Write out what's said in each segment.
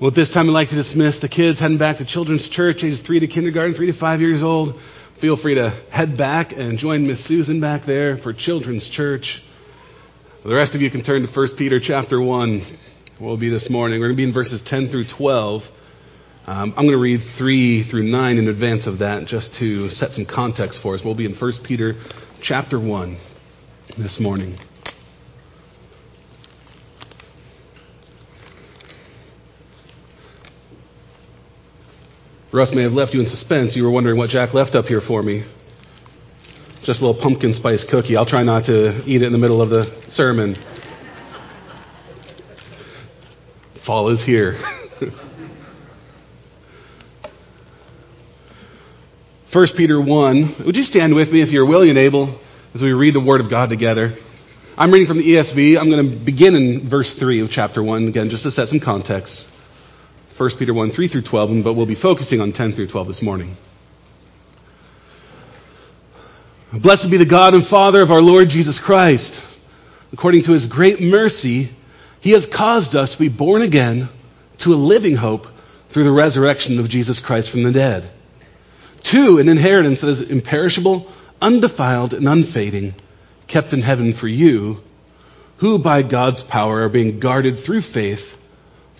Well, at this time, I'd like to dismiss the kids heading back to children's church, ages 3 to kindergarten, 3 to 5 years old. Feel free to head back and join Miss Susan back there for children's church. The rest of you can turn to 1 Peter chapter 1. We'll be this morning. We're going to be in verses 10 through 12. I'm going to read 3 through 9 in advance of that just to set some context for us. We'll be in 1 Peter chapter 1 this morning. Russ may have left you in suspense. You were wondering what Jack left up here for me. Just a little pumpkin spice cookie. I'll try not to eat it in the middle of the sermon. Fall is here. 1 Peter 1, would you stand with me if you're willing and able as we read the Word of God together? I'm reading from the ESV. I'm going to begin in verse 3 of chapter 1, again, just to set some context. 1 Peter 1, 3 through 12, but we'll be focusing on 10 through 12 this morning. Blessed be the God and Father of our Lord Jesus Christ. According to His great mercy, He has caused us to be born again to a living hope through the resurrection of Jesus Christ from the dead, to an inheritance that is imperishable, undefiled, and unfading, kept in heaven for you, who by God's power are being guarded through faith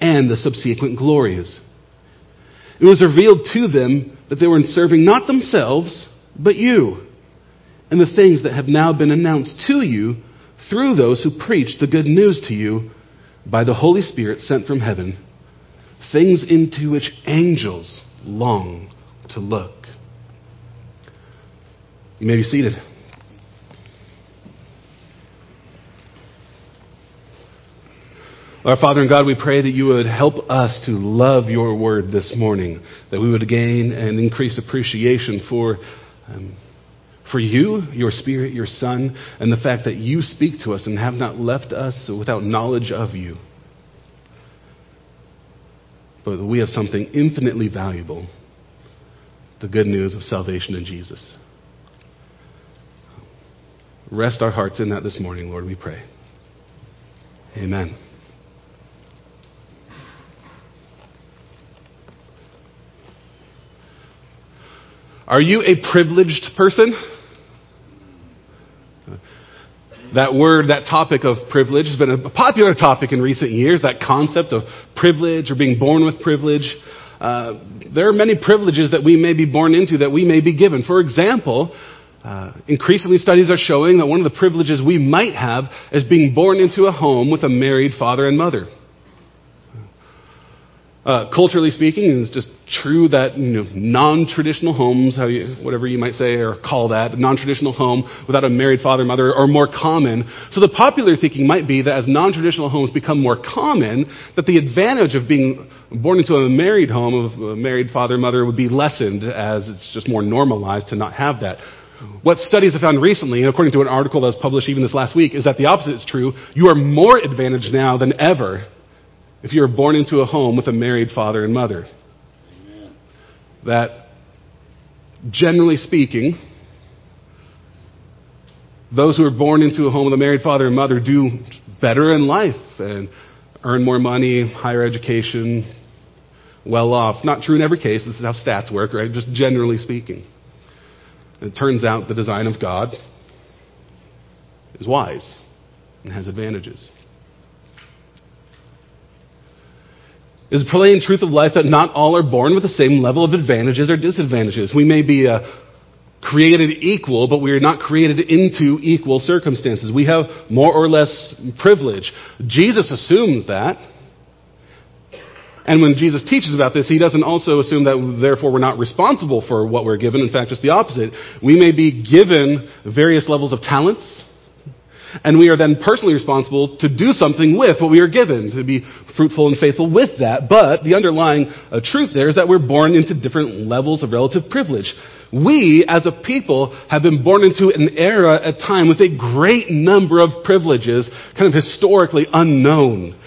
and the subsequent glories. It was revealed to them that they were serving not themselves, but you, and the things that have now been announced to you through those who preached the good news to you by the Holy Spirit sent from heaven, things into which angels long to look. You may be seated. Our Father and God, we pray that you would help us to love your word this morning, that we would gain an increased appreciation for you, your Spirit, your Son, and the fact that you speak to us and have not left us without knowledge of you, but that we have something infinitely valuable, the good news of salvation in Jesus. Rest our hearts in that this morning, Lord, we pray. Amen. Are you a privileged person? That word, that topic of privilege has been a popular topic in recent years, that concept of privilege or being born with privilege. There are many privileges that we may be born into, that we may be given. For example, increasingly studies are showing that one of the privileges we might have is being born into a home with a married father and mother. Culturally speaking, it's just true that non-traditional homes, whatever you might say or call that, a non-traditional home without a married father and mother are more common. So the popular thinking might be that as non-traditional homes become more common, that the advantage of being born into a married home of a married father and mother would be lessened as it's just more normalized to not have that. What studies have found recently, and according to an article that was published even this last week, is that the opposite is true. You are more advantaged now than ever if you were born into a home with a married father and mother. Amen. That, generally speaking, those who are born into a home with a married father and mother do better in life and earn more money, higher education, well off. Not true in every case. This is how stats work, right? Just generally speaking. It turns out the design of God is wise and has advantages. is the plain truth of life that not all are born with the same level of advantages or disadvantages. We may be created equal, but we are not created into equal circumstances. We have more or less privilege. Jesus assumes that. And when Jesus teaches about this, he doesn't also assume that, therefore, we're not responsible for what we're given. In fact, just the opposite. We may be given various levels of talents, and we are then personally responsible to do something with what we are given, to be fruitful and faithful with that. But the underlying truth there is that we're born into different levels of relative privilege. We, as a people, have been born into an era, a time with a great number of privileges, kind of historically unknown.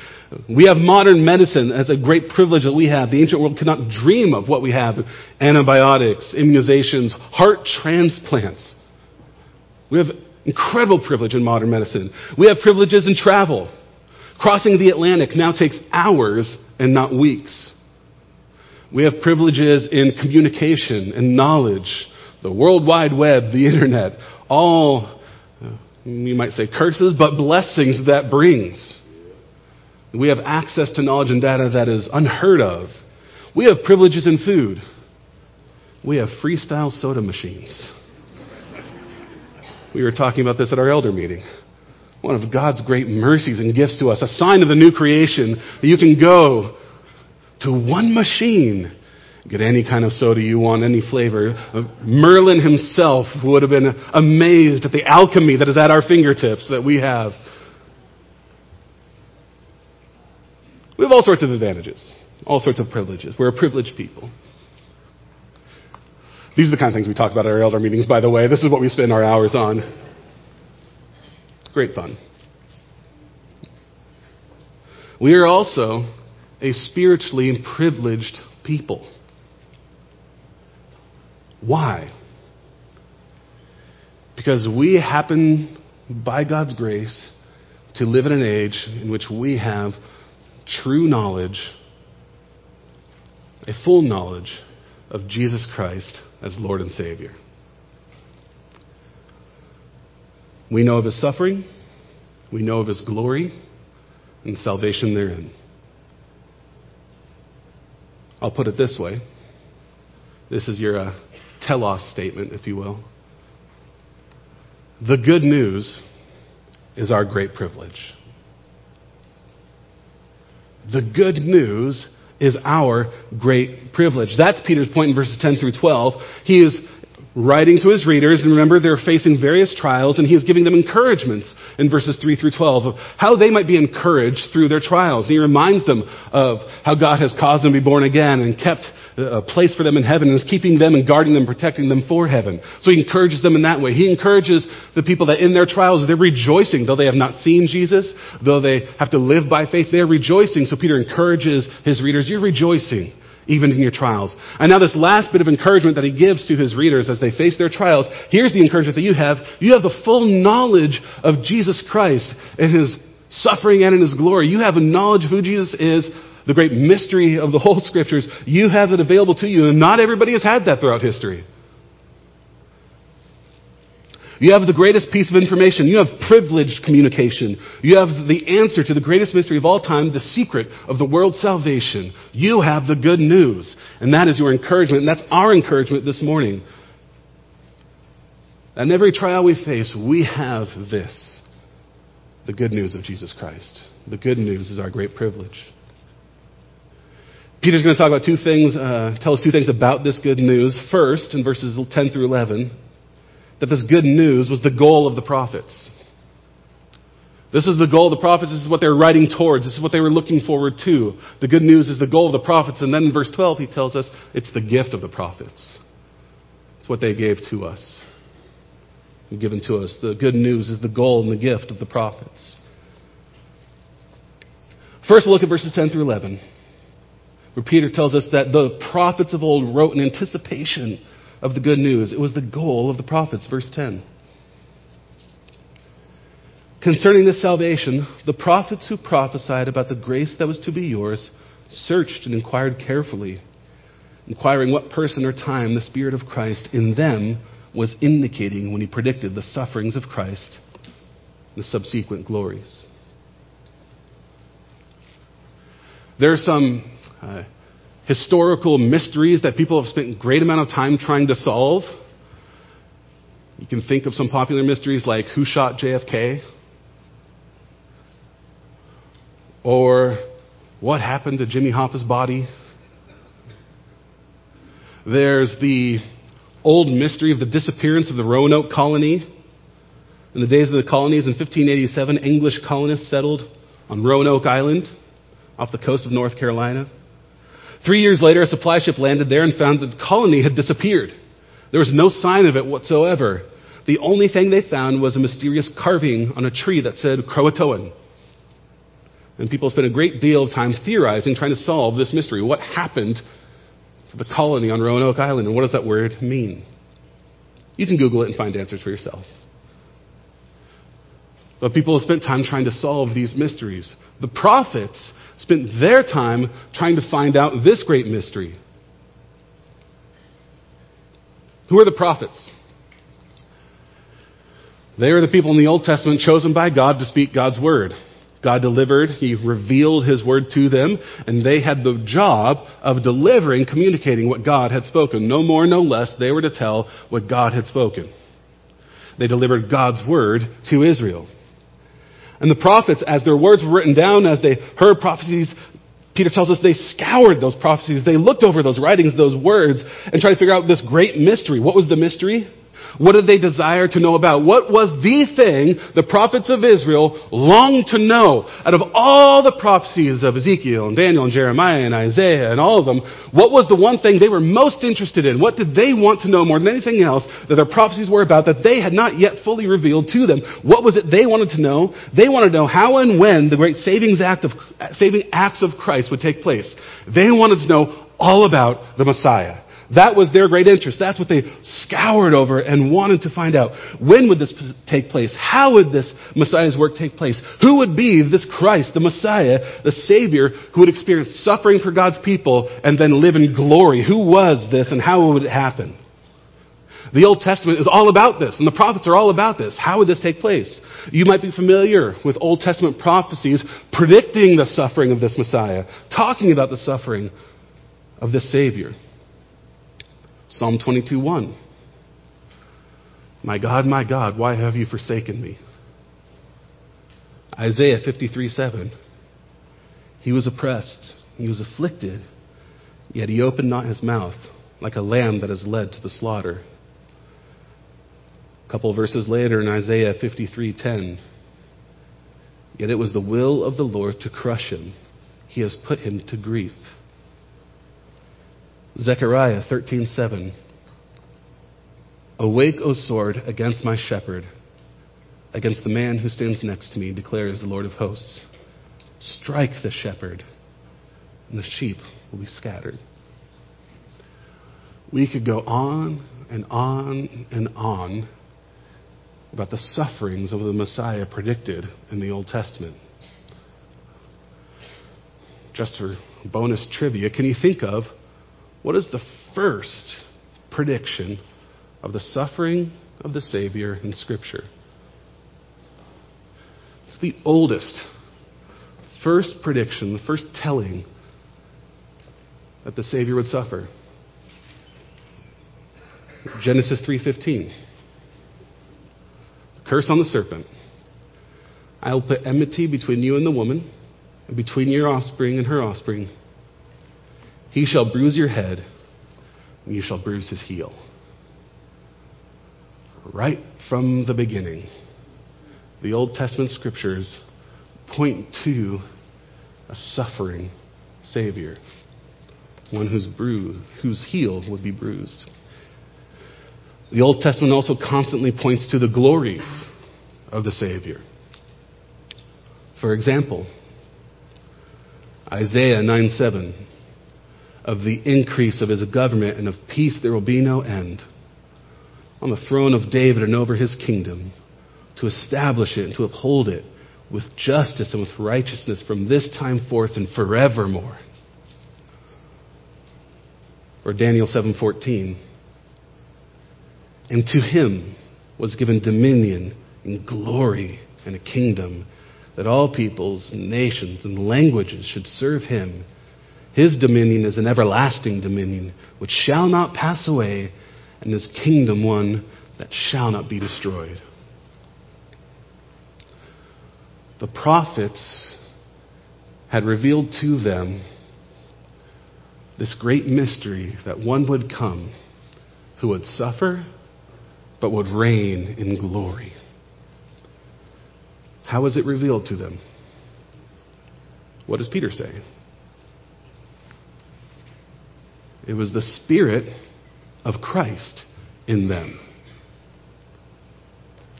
We have modern medicine as a great privilege that we have. The ancient world could not dream of what we have. Antibiotics, immunizations, heart transplants. We have incredible privilege in modern medicine. We have privileges in travel. Crossing the Atlantic now takes hours and not weeks. We have privileges in communication and knowledge. The World Wide Web, the Internet, all, you might say curses, but blessings that brings. We have access to knowledge and data that is unheard of. We have privileges in food. We have freestyle soda machines. We were talking about this at our elder meeting. One of God's great mercies and gifts to us, a sign of the new creation, that you can go to one machine, get any kind of soda you want, any flavor. Merlin himself would have been amazed at the alchemy that is at our fingertips that we have. We have all sorts of advantages, all sorts of privileges. We're a privileged people. These are the kind of things we talk about at our elder meetings, by the way. This is what we spend our hours on. Great fun. We are also a spiritually privileged people. Why? Because we happen, by God's grace, to live in an age in which we have true knowledge, a full knowledge of Jesus Christ as Lord and Savior. We know of His suffering, we know of His glory, and salvation therein. I'll put it this way. This is your telos statement, if you will. The good news is our great privilege. The good news is our great privilege. That's Peter's point in verses 10 through 12. He is writing to his readers, and remember, they're facing various trials, and he is giving them encouragements in verses 3 through 12 of how they might be encouraged through their trials. And he reminds them of how God has caused them to be born again and kept a place for them in heaven and is keeping them and guarding them, protecting them for heaven. So he encourages them in that way. He encourages the people that in their trials, they're rejoicing, though they have not seen Jesus, though they have to live by faith, they're rejoicing. So Peter encourages his readers, you're rejoicing even in your trials. And now this last bit of encouragement that he gives to his readers as they face their trials, here's the encouragement that you have. You have the full knowledge of Jesus Christ in His suffering and in His glory. You have a knowledge of who Jesus is, the great mystery of the whole Scriptures. You have it available to you, and not everybody has had that throughout history. You have the greatest piece of information. You have privileged communication. You have the answer to the greatest mystery of all time, the secret of the world's salvation. You have the good news, and that is your encouragement, and that's our encouragement this morning. In every trial we face, we have this, the good news of Jesus Christ. The good news is our great privilege. Peter's going to talk about two things, tell us two things about this good news. First, in verses 10 through 11, that this good news was the goal of the prophets. This is the goal of the prophets. This is what they're writing towards. This is what they were looking forward to. The good news is the goal of the prophets. And then in verse 12, he tells us it's the gift of the prophets. It's what they gave to us, given to us. The good news is the goal and the gift of the prophets. First, look at verses 10 through 11. Where Peter tells us that the prophets of old wrote in anticipation of the good news. It was the goal of the prophets. Verse 10. Concerning this salvation, the prophets who prophesied about the grace that was to be yours searched and inquired carefully, inquiring what person or time the Spirit of Christ in them was indicating when he predicted the sufferings of Christ, the subsequent glories. There are some historical mysteries that people have spent a great amount of time trying to solve. You can think of some popular mysteries like who shot JFK? Or what happened to Jimmy Hoffa's body? There's the old mystery of the disappearance of the Roanoke colony. In the days of the colonies in 1587, English colonists settled on Roanoke Island off the coast of North Carolina. 3 years later, a supply ship landed there and found that the colony had disappeared. There was no sign of it whatsoever. The only thing they found was a mysterious carving on a tree that said Croatoan. And people spent a great deal of time theorizing, trying to solve this mystery. What happened to the colony on Roanoke Island, and what does that word mean? You can Google it and find answers for yourself. But people have spent time trying to solve these mysteries. The prophets spent their time trying to find out this great mystery. Who are the prophets? They are the people in the Old Testament chosen by God to speak God's word. God delivered, He revealed His word to them, and they had the job of delivering, communicating what God had spoken. No more, no less, they were to tell what God had spoken. They delivered God's word to Israel. And the prophets, as their words were written down, as they heard prophecies, Peter tells us they scoured those prophecies. They looked over those writings, those words, and tried to figure out this great mystery. What was the mystery? What did they desire to know about? What was the thing the prophets of Israel longed to know? Out of all the prophecies of Ezekiel and Daniel and Jeremiah and Isaiah and all of them, what was the one thing they were most interested in? What did they want to know more than anything else that their prophecies were about that they had not yet fully revealed to them? What was it they wanted to know? They wanted to know how and when the great saving acts of Christ would take place. They wanted to know all about the Messiah. That was their great interest. That's what they scoured over and wanted to find out. When would this take place? How would this Messiah's work take place? Who would be this Christ, the Messiah, the Savior, who would experience suffering for God's people and then live in glory? Who was this and how would it happen? The Old Testament is all about this, and the prophets are all about this. How would this take place? You might be familiar with Old Testament prophecies predicting the suffering of this Messiah, talking about the suffering of this Savior. Psalm 22:1. My God, why have you forsaken me? Isaiah 53:7. He was oppressed, he was afflicted, yet he opened not his mouth, like a lamb that is led to the slaughter. A couple of verses later in Isaiah 53:10. Yet it was the will of the Lord to crush him. He has put him to grief. Zechariah 13:7. Awake, O sword, against my shepherd, against the man who stands next to me, declares the Lord of hosts. Strike the shepherd, and the sheep will be scattered. We could go on and on and on about the sufferings of the Messiah predicted in the Old Testament. Just for bonus trivia, can you think of what is the first prediction of the suffering of the Savior in Scripture? It's the oldest, first prediction, the first telling that the Savior would suffer. Genesis 3:15. Curse on the serpent. I will put enmity between you and the woman, and between your offspring and her offspring. He shall bruise your head, and you shall bruise his heel. Right from the beginning, the Old Testament scriptures point to a suffering Savior, one whose heel would be bruised. The Old Testament also constantly points to the glories of the Savior. For example, Isaiah 9:7. Of the increase of his government and of peace there will be no end. On the throne of David and over his kingdom, to establish it and to uphold it with justice and with righteousness from this time forth and forevermore. Or Daniel 7:14. And to him was given dominion and glory and a kingdom, that all peoples and nations and languages should serve him. His dominion is an everlasting dominion, which shall not pass away, and His kingdom one that shall not be destroyed. The prophets had revealed to them this great mystery that one would come who would suffer but would reign in glory. How was it revealed to them? What does Peter say? It was the Spirit of Christ in them.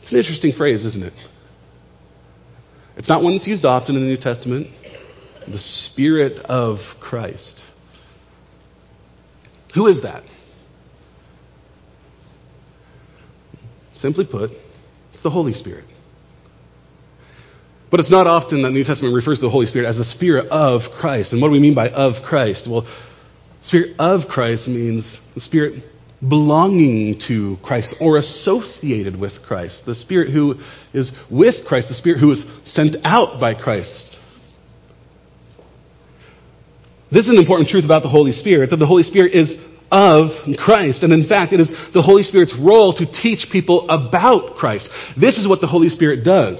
It's an interesting phrase, isn't it? It's not one that's used often in the New Testament. The Spirit of Christ. Who is that? Simply put, it's the Holy Spirit. But it's not often that the New Testament refers to the Holy Spirit as the Spirit of Christ. And what do we mean by of Christ? Well, Spirit of Christ means the Spirit belonging to Christ or associated with Christ. The Spirit who is with Christ. The Spirit who is sent out by Christ. This is an important truth about the Holy Spirit, that the Holy Spirit is of Christ. And in fact, it is the Holy Spirit's role to teach people about Christ. This is what the Holy Spirit does.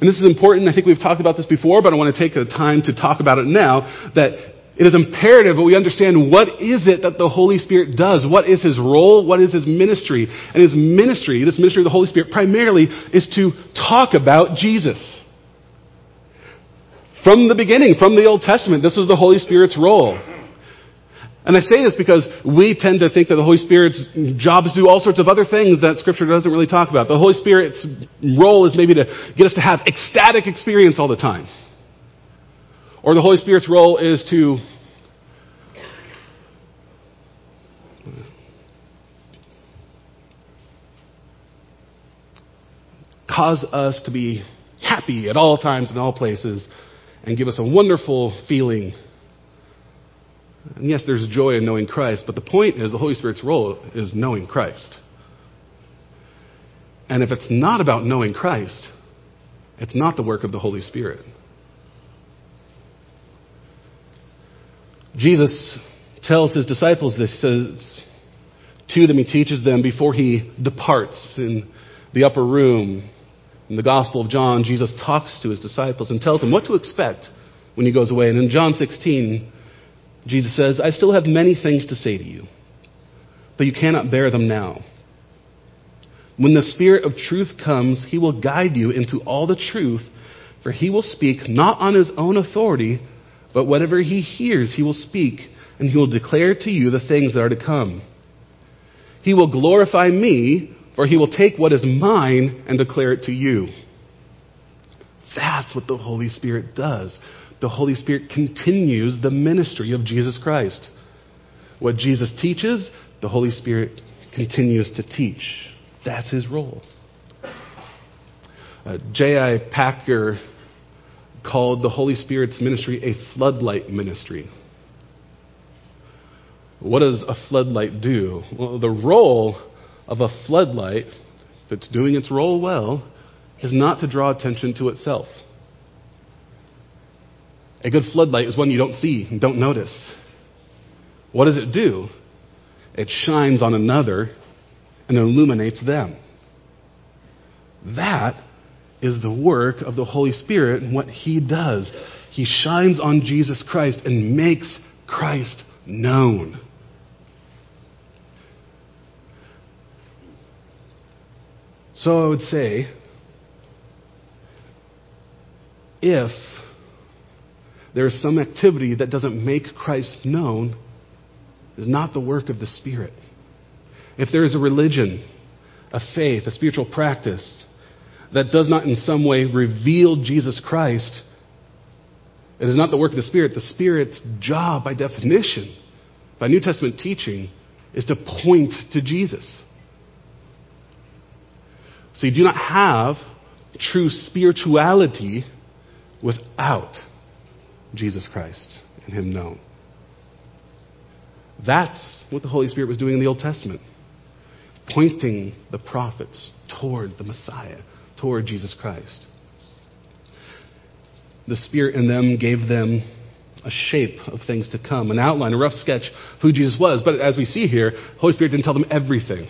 And this is important. I think we've talked about this before, but I want to take the time to talk about it now, that it is imperative that we understand what is it that the Holy Spirit does. What is His role? What is His ministry? And His ministry, this ministry of the Holy Spirit, primarily is to talk about Jesus. From the beginning, from the Old Testament, this was the Holy Spirit's role. And I say this because we tend to think that the Holy Spirit's jobs do all sorts of other things that Scripture doesn't really talk about. The Holy Spirit's role is maybe to get us to have ecstatic experience all the time. Or the Holy Spirit's role is to cause us to be happy at all times and all places and give us a wonderful feeling. And yes, there's joy in knowing Christ, but the point is the Holy Spirit's role is knowing Christ. And if it's not about knowing Christ, it's not the work of the Holy Spirit. Jesus tells His disciples this, says to them, He teaches them before He departs in the upper room. In the Gospel of John, Jesus talks to His disciples and tells them what to expect when He goes away. And in John 16, Jesus says, "I still have many things to say to you, but you cannot bear them now. When the Spirit of truth comes, He will guide you into all the truth, for He will speak not on His own authority, but whatever He hears, He will speak, and He will declare to you the things that are to come. He will glorify me, for He will take what is mine and declare it to you." That's what the Holy Spirit does. The Holy Spirit continues the ministry of Jesus Christ. What Jesus teaches, the Holy Spirit continues to teach. That's His role. J.I. Packer called the Holy Spirit's ministry a floodlight ministry. What does a floodlight do? Well, the role of a floodlight, if it's doing its role well, is not to draw attention to itself. A good floodlight is one you don't see and don't notice. What does it do? It shines on another and illuminates them. That is the work of the Holy Spirit and what He does. He shines on Jesus Christ and makes Christ known. So I would say, if there is some activity that doesn't make Christ known, it's not the work of the Spirit. If there is a religion, a faith, a spiritual practice that does not in some way reveal Jesus Christ, it is not the work of the Spirit. The Spirit's job, by definition, by New Testament teaching, is to point to Jesus. So you do not have true spirituality without Jesus Christ and Him known. That's what the Holy Spirit was doing in the Old Testament, pointing the prophets toward the Messiah, toward Jesus Christ. The Spirit in them gave them a shape of things to come, an outline, a rough sketch of who Jesus was. But as we see here, the Holy Spirit didn't tell them everything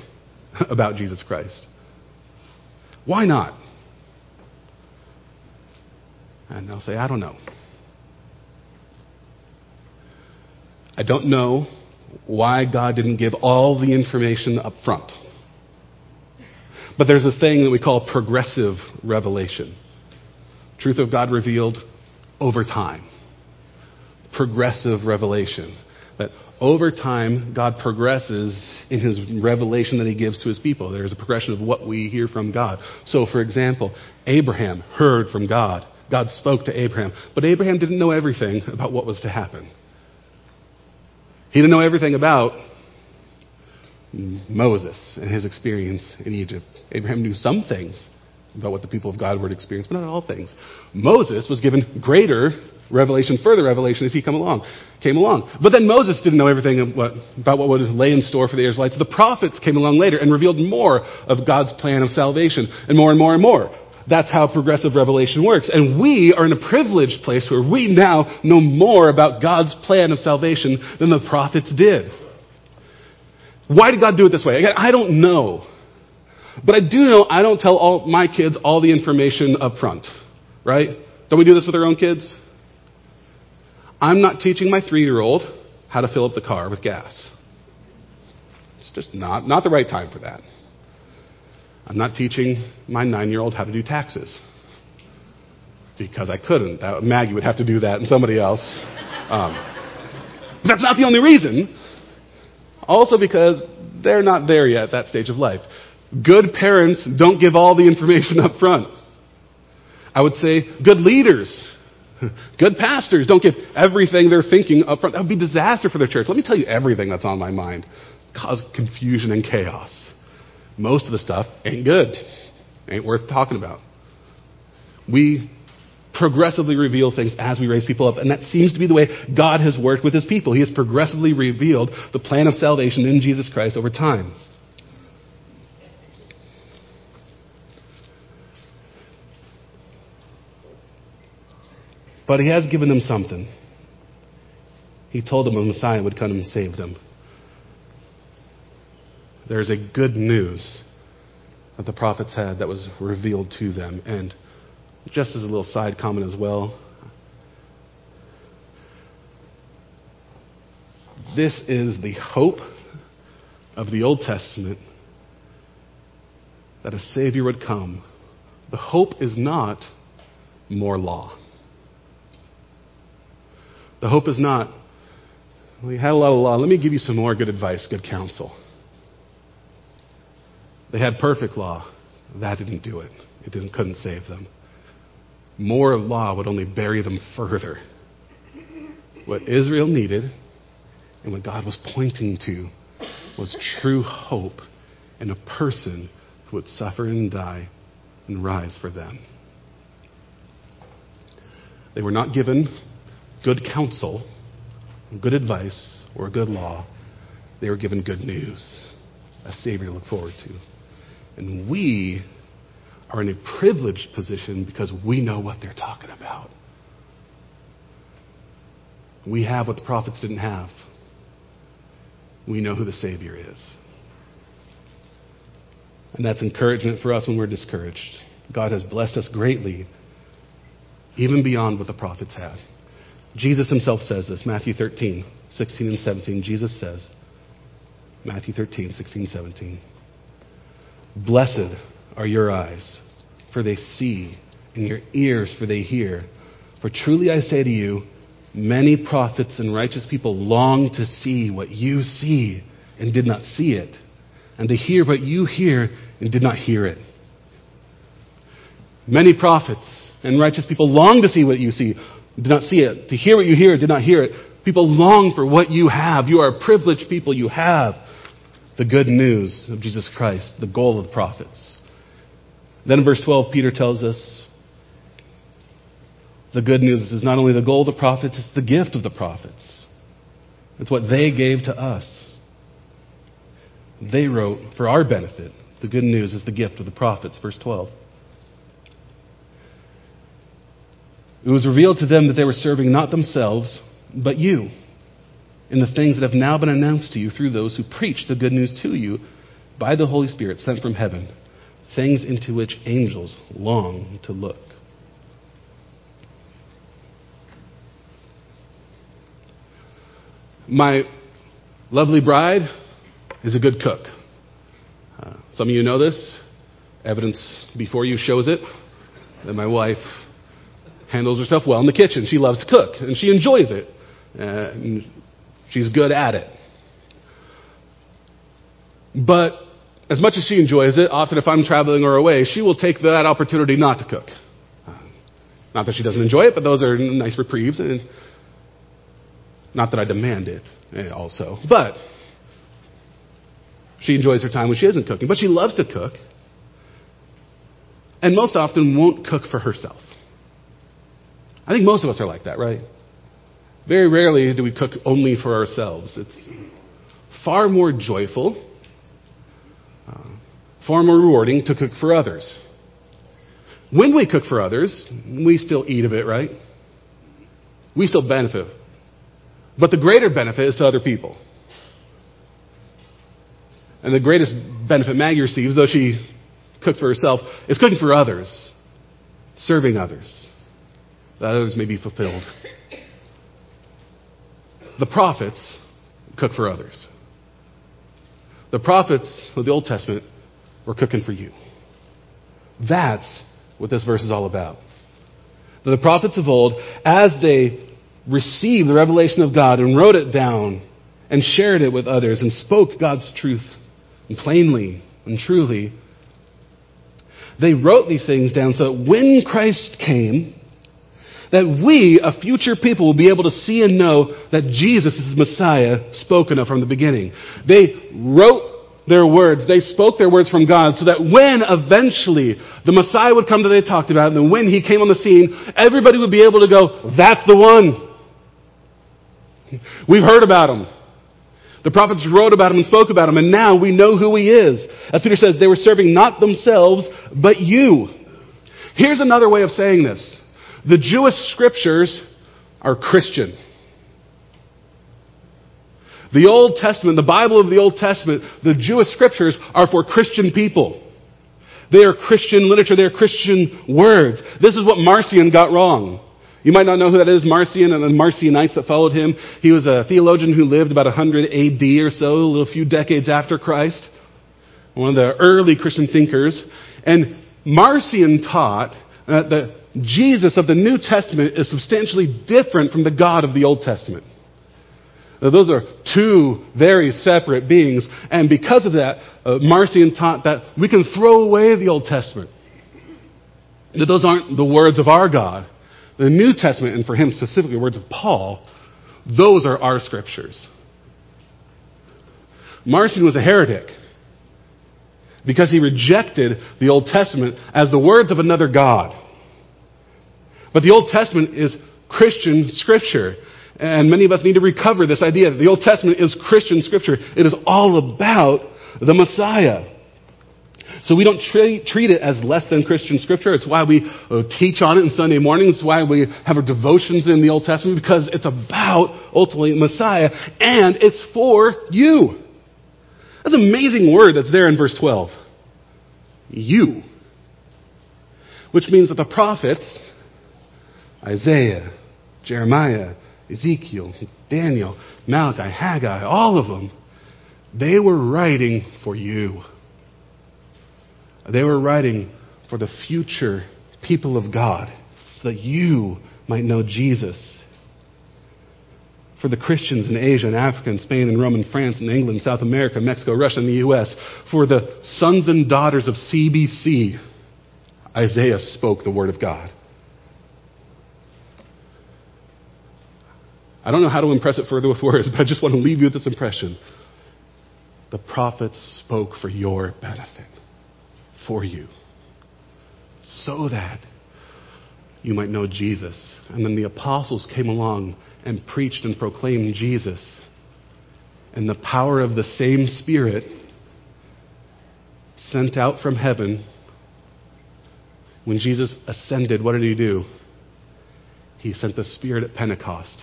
about Jesus Christ. Why not? And they'll say, I don't know. I don't know why God didn't give all the information up front. But there's a thing that we call progressive revelation. Truth of God revealed over time. Progressive revelation. That over time, God progresses in his revelation that he gives to his people. There's a progression of what we hear from God. So, for example, Abraham heard from God. God spoke to Abraham. But Abraham didn't know everything about what was to happen. He didn't know everything about Moses and his experience in Egypt. Abraham knew some things about what the people of God would experience, but not all things. Moses was given greater revelation, further revelation as he came along. But then Moses didn't know everything about what would lay in store for the Israelites. The prophets came along later and revealed more of God's plan of salvation, and more and more and more. That's how progressive revelation works. And we are in a privileged place where we now know more about God's plan of salvation than the prophets did. Why did God do it this way? Again, I don't know. But I do know I don't tell all my kids all the information up front, right? Don't we do this with our own kids? I'm not teaching my 3-year-old how to fill up the car with gas. It's just not the right time for that. I'm not teaching my 9-year-old how to do taxes because I couldn't. Maggie would have to do that and somebody else. But that's not the only reason. Also because they're not there yet at that stage of life. Good parents don't give all the information up front. I would say good leaders, good pastors don't give everything they're thinking up front. That would be a disaster for their church. Let me tell you everything that's on my mind. Cause confusion and chaos. Most of the stuff ain't good. Ain't worth talking about. We progressively reveal things as we raise people up. And that seems to be the way God has worked with his people. He has progressively revealed the plan of salvation in Jesus Christ over time. But he has given them something. He told them a Messiah would come and save them. There's a good news that the prophets had that was revealed to them. And just as a little side comment as well, this is the hope of the Old Testament that a Savior would come. The hope is not more law. The hope is not, we had a lot of law, let me give you some more good advice, good counsel. They had perfect law. That didn't do it. It couldn't save them. More law would only bury them further. What Israel needed and what God was pointing to was true hope in a person who would suffer and die and rise for them. They were not given good counsel, good advice, or good law. They were given good news, a Savior to look forward to. And we are in a privileged position because we know what they're talking about. We have what the prophets didn't have. We know who the Savior is. And that's encouragement for us when we're discouraged. God has blessed us greatly, even beyond what the prophets had. Jesus himself says this, Matthew 13, 16 and 17. Jesus says, Matthew 13, 16, 17. Blessed are your eyes, for they see, and your ears, for they hear. For truly I say to you, many prophets and righteous people long to see what you see and did not see it, and to hear what you hear and did not hear it. Many prophets and righteous people long to see what you see, did not see it, to hear what you hear, did not hear it. People long for what you have. You are a privileged people. You have the good news of Jesus Christ, the goal of the prophets. Then in verse 12, Peter tells us the good news is not only the goal of the prophets, it's the gift of the prophets. It's what they gave to us. They wrote for our benefit. The good news is the gift of the prophets, verse 12. It was revealed to them that they were serving not themselves, but you, in the things that have now been announced to you through those who preach the good news to you by the Holy Spirit sent from heaven, things into which angels long to look. My lovely bride is a good cook. Some of you know this. Evidence before you shows it, that my wife handles herself well in the kitchen. She loves to cook, and she enjoys it. And she's good at it. But as much as she enjoys it, often if I'm traveling or away, she will take that opportunity not to cook. Not that she doesn't enjoy it, but those are nice reprieves. And not that I demand it also. But she enjoys her time when she isn't cooking. But she loves to cook. And most often won't cook for herself. I think most of us are like that, right? Very rarely do we cook only for ourselves. It's far more joyful, far more rewarding to cook for others. When we cook for others, we still eat of it, right? We still benefit. But the greater benefit is to other people. And the greatest benefit Maggie receives, though she cooks for herself, is cooking for others, serving others, that others may be fulfilled. The prophets cook for others. The prophets of the Old Testament were cooking for you. That's what this verse is all about. The prophets of old, as they received the revelation of God and wrote it down and shared it with others and spoke God's truth plainly and truly, they wrote these things down so that when Christ came, that we, a future people, will be able to see and know that Jesus is the Messiah spoken of from the beginning. They wrote their words. They spoke their words from God so that when eventually the Messiah would come that they talked about, and when he came on the scene, everybody would be able to go, that's the one. We've heard about him. The prophets wrote about him and spoke about him, and now we know who he is. As Peter says, they were serving not themselves, but you. Here's another way of saying this. The Jewish scriptures are Christian. The Old Testament, the Bible of the Old Testament, the Jewish scriptures are for Christian people. They are Christian literature. They are Christian words. This is what Marcion got wrong. You might not know who that is, Marcion and the Marcionites that followed him. He was a theologian who lived about 100 AD or so, a little few decades after Christ. One of the early Christian thinkers. And Marcion taught that the Jesus of the New Testament is substantially different from the God of the Old Testament. Now, those are two very separate beings. And because of that, Marcion taught that we can throw away the Old Testament. That those aren't the words of our God. The New Testament, and for him specifically, words of Paul, those are our scriptures. Marcion was a heretic because he rejected the Old Testament as the words of another God. But the Old Testament is Christian scripture. And many of us need to recover this idea that the Old Testament is Christian scripture. It is all about the Messiah. So we don't treat it as less than Christian scripture. It's why we teach on it on Sunday mornings. It's why we have our devotions in the Old Testament, because it's about, ultimately, Messiah. And it's for you. That's an amazing word that's there in verse 12. You. Which means that the prophets, Isaiah, Jeremiah, Ezekiel, Daniel, Malachi, Haggai, all of them, they were writing for you. They were writing for the future people of God so that you might know Jesus. For the Christians in Asia and Africa and Spain and Rome and France and England, South America, Mexico, Russia and the U.S. For the sons and daughters of CBC, Isaiah spoke the word of God. I don't know how to impress it further with words, but I just want to leave you with this impression. The prophets spoke for your benefit, for you, so that you might know Jesus. And then the apostles came along and preached and proclaimed Jesus. And the power of the same Spirit sent out from heaven. When Jesus ascended, what did he do? He sent the Spirit at Pentecost.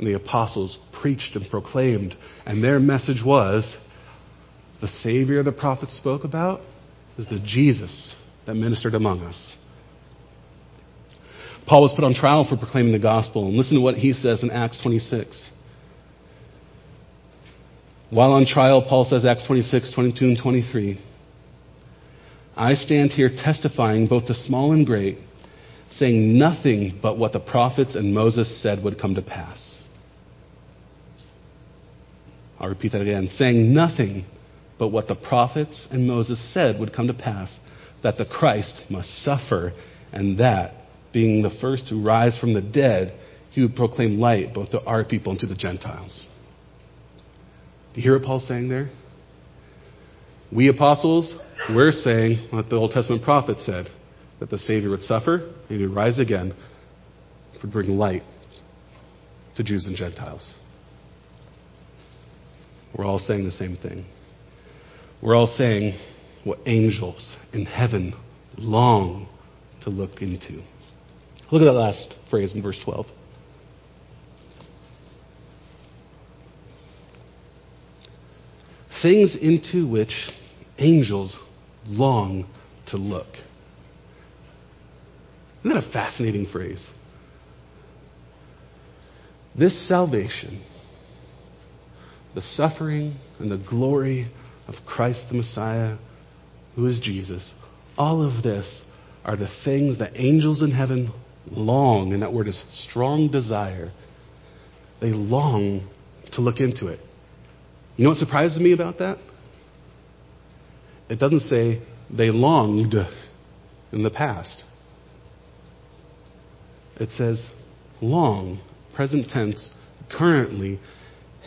And the apostles preached and proclaimed, and their message was, the Savior the prophets spoke about is the Jesus that ministered among us. Paul was put on trial for proclaiming the gospel, and listen to what he says in Acts 26. While on trial, Paul says, Acts 26, 22 and 23, I stand here testifying both the small and great, saying nothing but what the prophets and Moses said would come to pass. I'll repeat that again. Saying nothing but what the prophets and Moses said would come to pass, that the Christ must suffer, and that, being the first to rise from the dead, he would proclaim light both to our people and to the Gentiles. Do you hear what Paul's saying there? We apostles, we're saying what the Old Testament prophet said, that the Savior would suffer and he would rise again to bring light to Jews and Gentiles. We're all saying the same thing. We're all saying what angels in heaven long to look into. Look at that last phrase in verse 12. Things into which angels long to look. Isn't that a fascinating phrase? This salvation, the suffering and the glory of Christ the Messiah, who is Jesus, all of this are the things that angels in heaven long, and that word is strong desire. They long to look into it. You know what surprises me about that? It doesn't say they longed in the past. It says long, present tense, currently,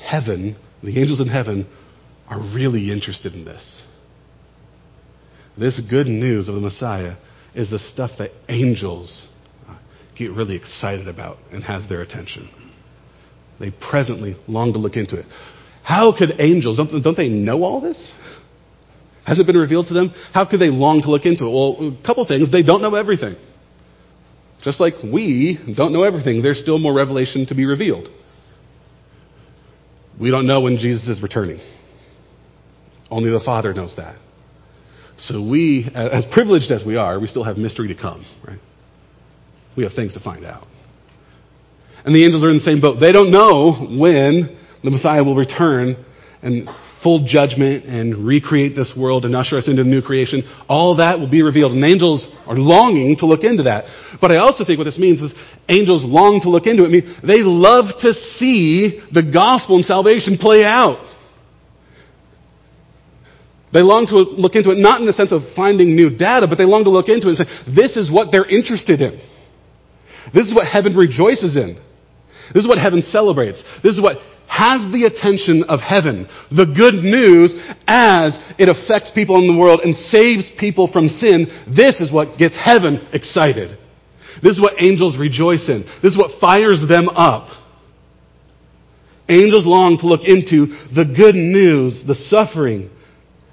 heaven, the angels in heaven, are really interested in this. This good news of the Messiah is the stuff that angels get really excited about and has their attention. They presently long to look into it. How could angels, don't they know all this? Has it been revealed to them? How could they long to look into it? Well, a couple things. They don't know everything. Just like we don't know everything, there's still more revelation to be revealed. We don't know when Jesus is returning. Only the Father knows that. So we, as privileged as we are, we still have mystery to come, right? We have things to find out. And the angels are in the same boat. They don't know when the Messiah will return and full judgment and recreate this world and usher us into the new creation. All that will be revealed. And angels are longing to look into that. But I also think what this means is angels long to look into it. I mean, they love to see the gospel and salvation play out. They long to look into it, not in the sense of finding new data, but they long to look into it and say, this is what they're interested in. This is what heaven rejoices in. This is what heaven celebrates. This is what has the attention of heaven, the good news as it affects people in the world and saves people from sin. This is what gets heaven excited. This is what angels rejoice in. This is what fires them up. Angels long to look into the good news, the suffering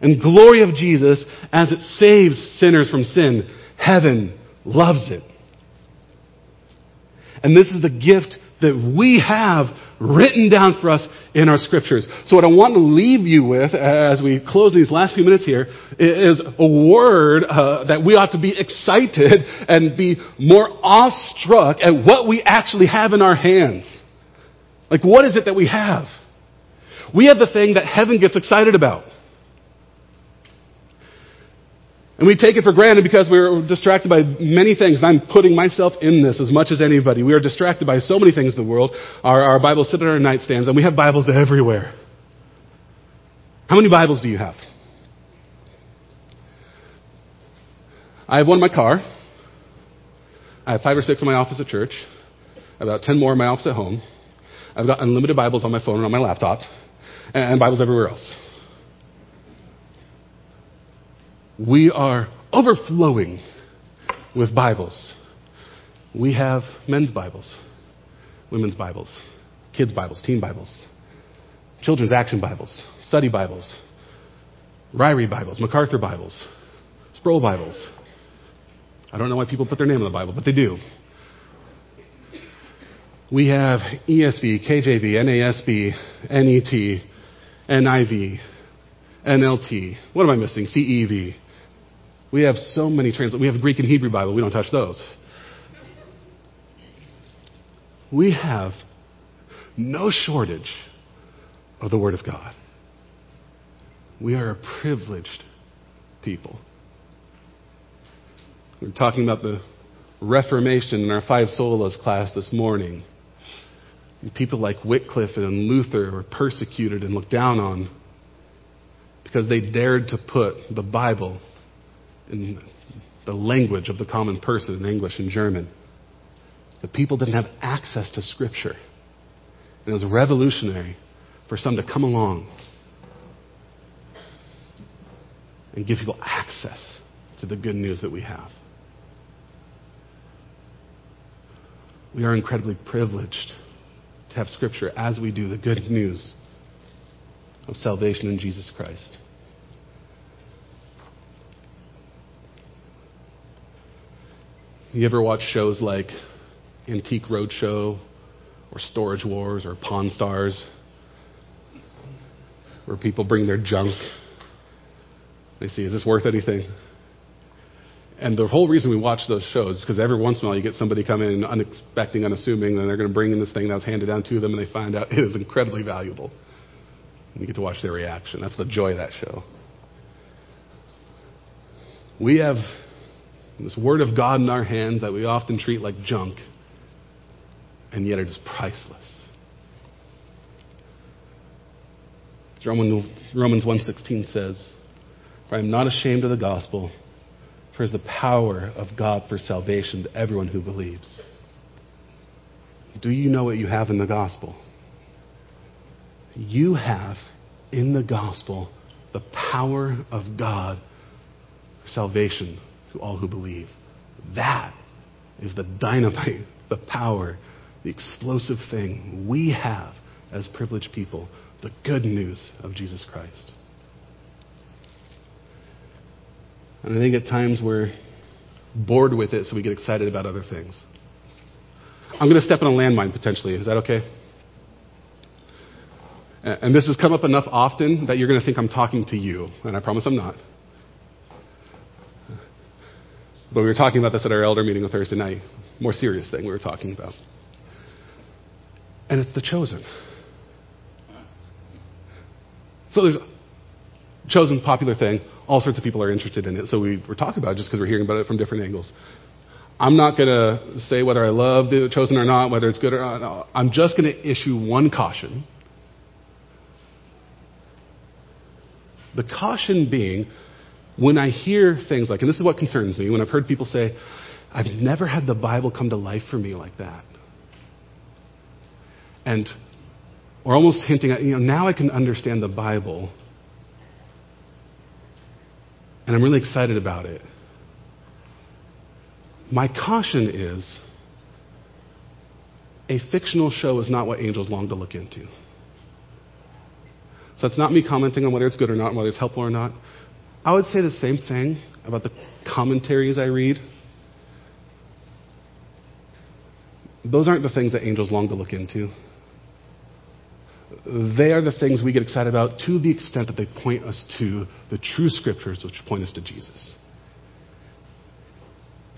and glory of Jesus as it saves sinners from sin. Heaven loves it. And this is the gift that we have written down for us in our scriptures. So what I want to leave you with as we close these last few minutes here is a word that we ought to be excited and be more awestruck at what we actually have in our hands. Like, what is it that we have? We have the thing that heaven gets excited about. And we take it for granted because we're distracted by many things. And I'm putting myself in this as much as anybody. We are distracted by so many things in the world. Our Bibles sit on our nightstands, and we have Bibles everywhere. How many Bibles do you have? I have one in my car. I have 5 or 6 in my office at church. I have about 10 more in my office at home. I've got unlimited Bibles on my phone and on my laptop. And Bibles everywhere else. We are overflowing with Bibles. We have men's Bibles, women's Bibles, kids' Bibles, teen Bibles, children's action Bibles, study Bibles, Ryrie Bibles, MacArthur Bibles, Sproul Bibles. I don't know why people put their name on the Bible, but they do. We have ESV, KJV, NASB, NET, NIV, NLT. What am I missing? CEV. We have so many translations. We have the Greek and Hebrew Bible. We don't touch those. We have no shortage of the Word of God. We are a privileged people. We're talking about the Reformation in our Five Solas class this morning. And people like Wycliffe and Luther were persecuted and looked down on because they dared to put the Bible in the language of the common person in English and German. The people didn't have access to Scripture. And it was revolutionary for some to come along and give people access to the good news that we have. We are incredibly privileged to have Scripture as we do the good news of salvation in Jesus Christ. You ever watch shows like Antique Roadshow or Storage Wars or Pawn Stars, where people bring their junk? They see, is this worth anything? And the whole reason we watch those shows is because every once in a while you get somebody come in unexpecting, unassuming, and they're going to bring in this thing that was handed down to them, and they find out it is incredibly valuable. And you get to watch their reaction. That's the joy of that show. We have this Word of God in our hands that we often treat like junk, and yet it is priceless. Romans 1:16 says, "For I am not ashamed of the gospel, for it is the power of God for salvation to everyone who believes." Do you know what you have in the gospel? You have in the gospel the power of God for salvation to all who believe. That is the dynamite, the power, the explosive thing we have as privileged people, the good news of Jesus Christ. And I think at times we're bored with it, so we get excited about other things. I'm going to step on a landmine potentially. Is that okay? And this has come up enough often that you're going to think I'm talking to you, and I promise I'm not. But we were talking about this at our elder meeting on Thursday night. More serious thing we were talking about. And it's The Chosen. So there's Chosen, popular thing. All sorts of people are interested in it. So we were talking about it just because we're hearing about it from different angles. I'm not going to say whether I love The Chosen or not, whether it's good or not. I'm just going to issue one caution. The caution being, when I hear things like, and this is what concerns me, when I've heard people say, "I've never had the Bible come to life for me like that." And we're almost hinting at, now I can understand the Bible, and I'm really excited about it. My caution is, a fictional show is not what angels long to look into. So it's not me commenting on whether it's good or not, whether it's helpful or not. I would say the same thing about the commentaries I read. Those aren't the things that angels long to look into. They are the things we get excited about to the extent that they point us to the true Scriptures, which point us to Jesus.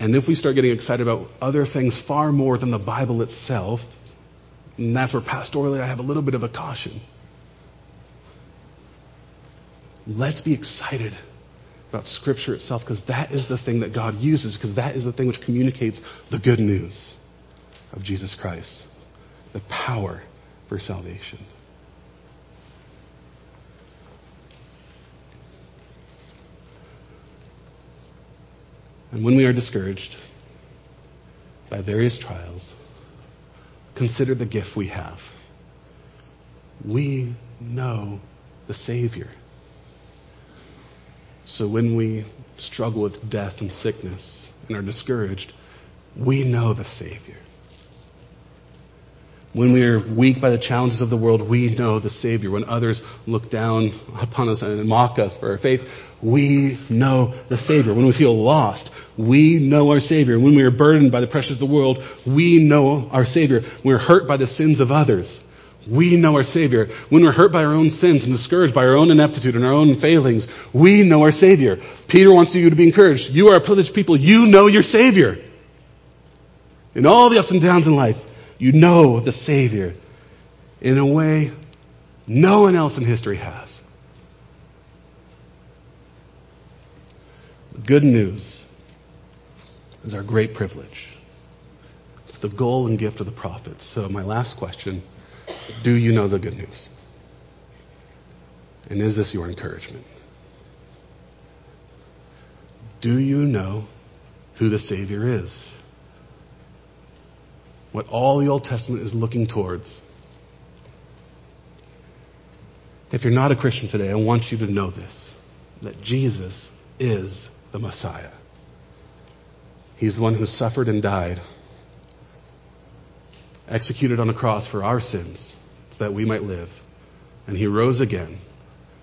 And if we start getting excited about other things far more than the Bible itself, and that's where pastorally I have a little bit of a caution. Let's be excited about Scripture itself, because that is the thing that God uses, because that is the thing which communicates the good news of Jesus Christ, the power for salvation. And when we are discouraged by various trials, consider the gift we have. We know the Savior. So when we struggle with death and sickness and are discouraged, we know the Savior. When we are weak by the challenges of the world, we know the Savior. When others look down upon us and mock us for our faith, we know the Savior. When we feel lost, we know our Savior. When we are burdened by the pressures of the world, we know our Savior. When we're hurt by the sins of others, we know our Savior. When we're hurt by our own sins and discouraged by our own ineptitude and our own failings, we know our Savior. Peter wants you to be encouraged. You are a privileged people. You know your Savior. In all the ups and downs in life, you know the Savior in a way no one else in history has. The good news is our great privilege. It's the goal and gift of the prophets. So my last question, do you know the good news? And is this your encouragement? Do you know who the Savior is? What all the Old Testament is looking towards. If you're not a Christian today, I want you to know this, that Jesus is the Messiah. He's the one who suffered and died, executed on a cross for our sins so that we might live. And he rose again.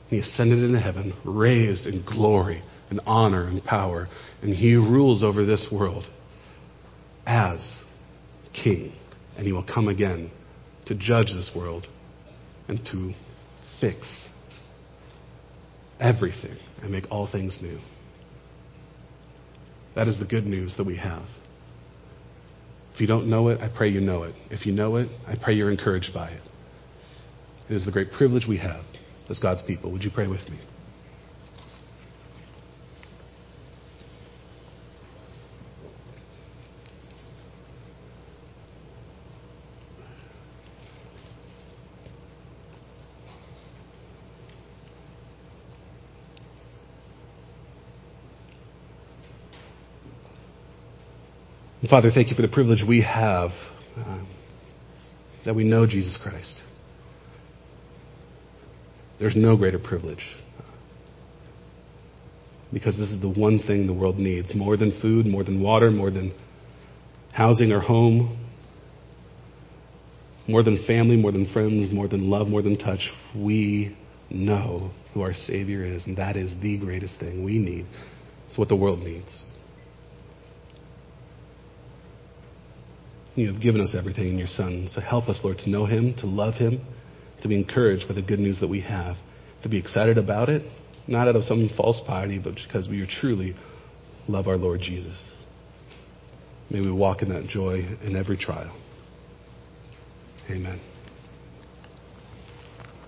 He ascended into heaven, raised in glory and honor and power. And he rules over this world as King, and he will come again to judge this world and to fix everything and make all things new. That is the good news that we have. If you don't know it, I pray you know it. If you know it, I pray you're encouraged by it. It is the great privilege we have as God's people. Would you pray with me? Father, thank you for the privilege we have that we know Jesus Christ. There's no greater privilege because this is the one thing the world needs more than food, more than water, more than housing or home, more than family, more than friends, more than love, more than touch. We know who our Savior is, and that is the greatest thing we need. It's what the world needs. You have given us everything in your Son. So help us, Lord, to know him, to love him, to be encouraged by the good news that we have, to be excited about it, not out of some false piety, but because we truly love our Lord Jesus. May we walk in that joy in every trial. Amen.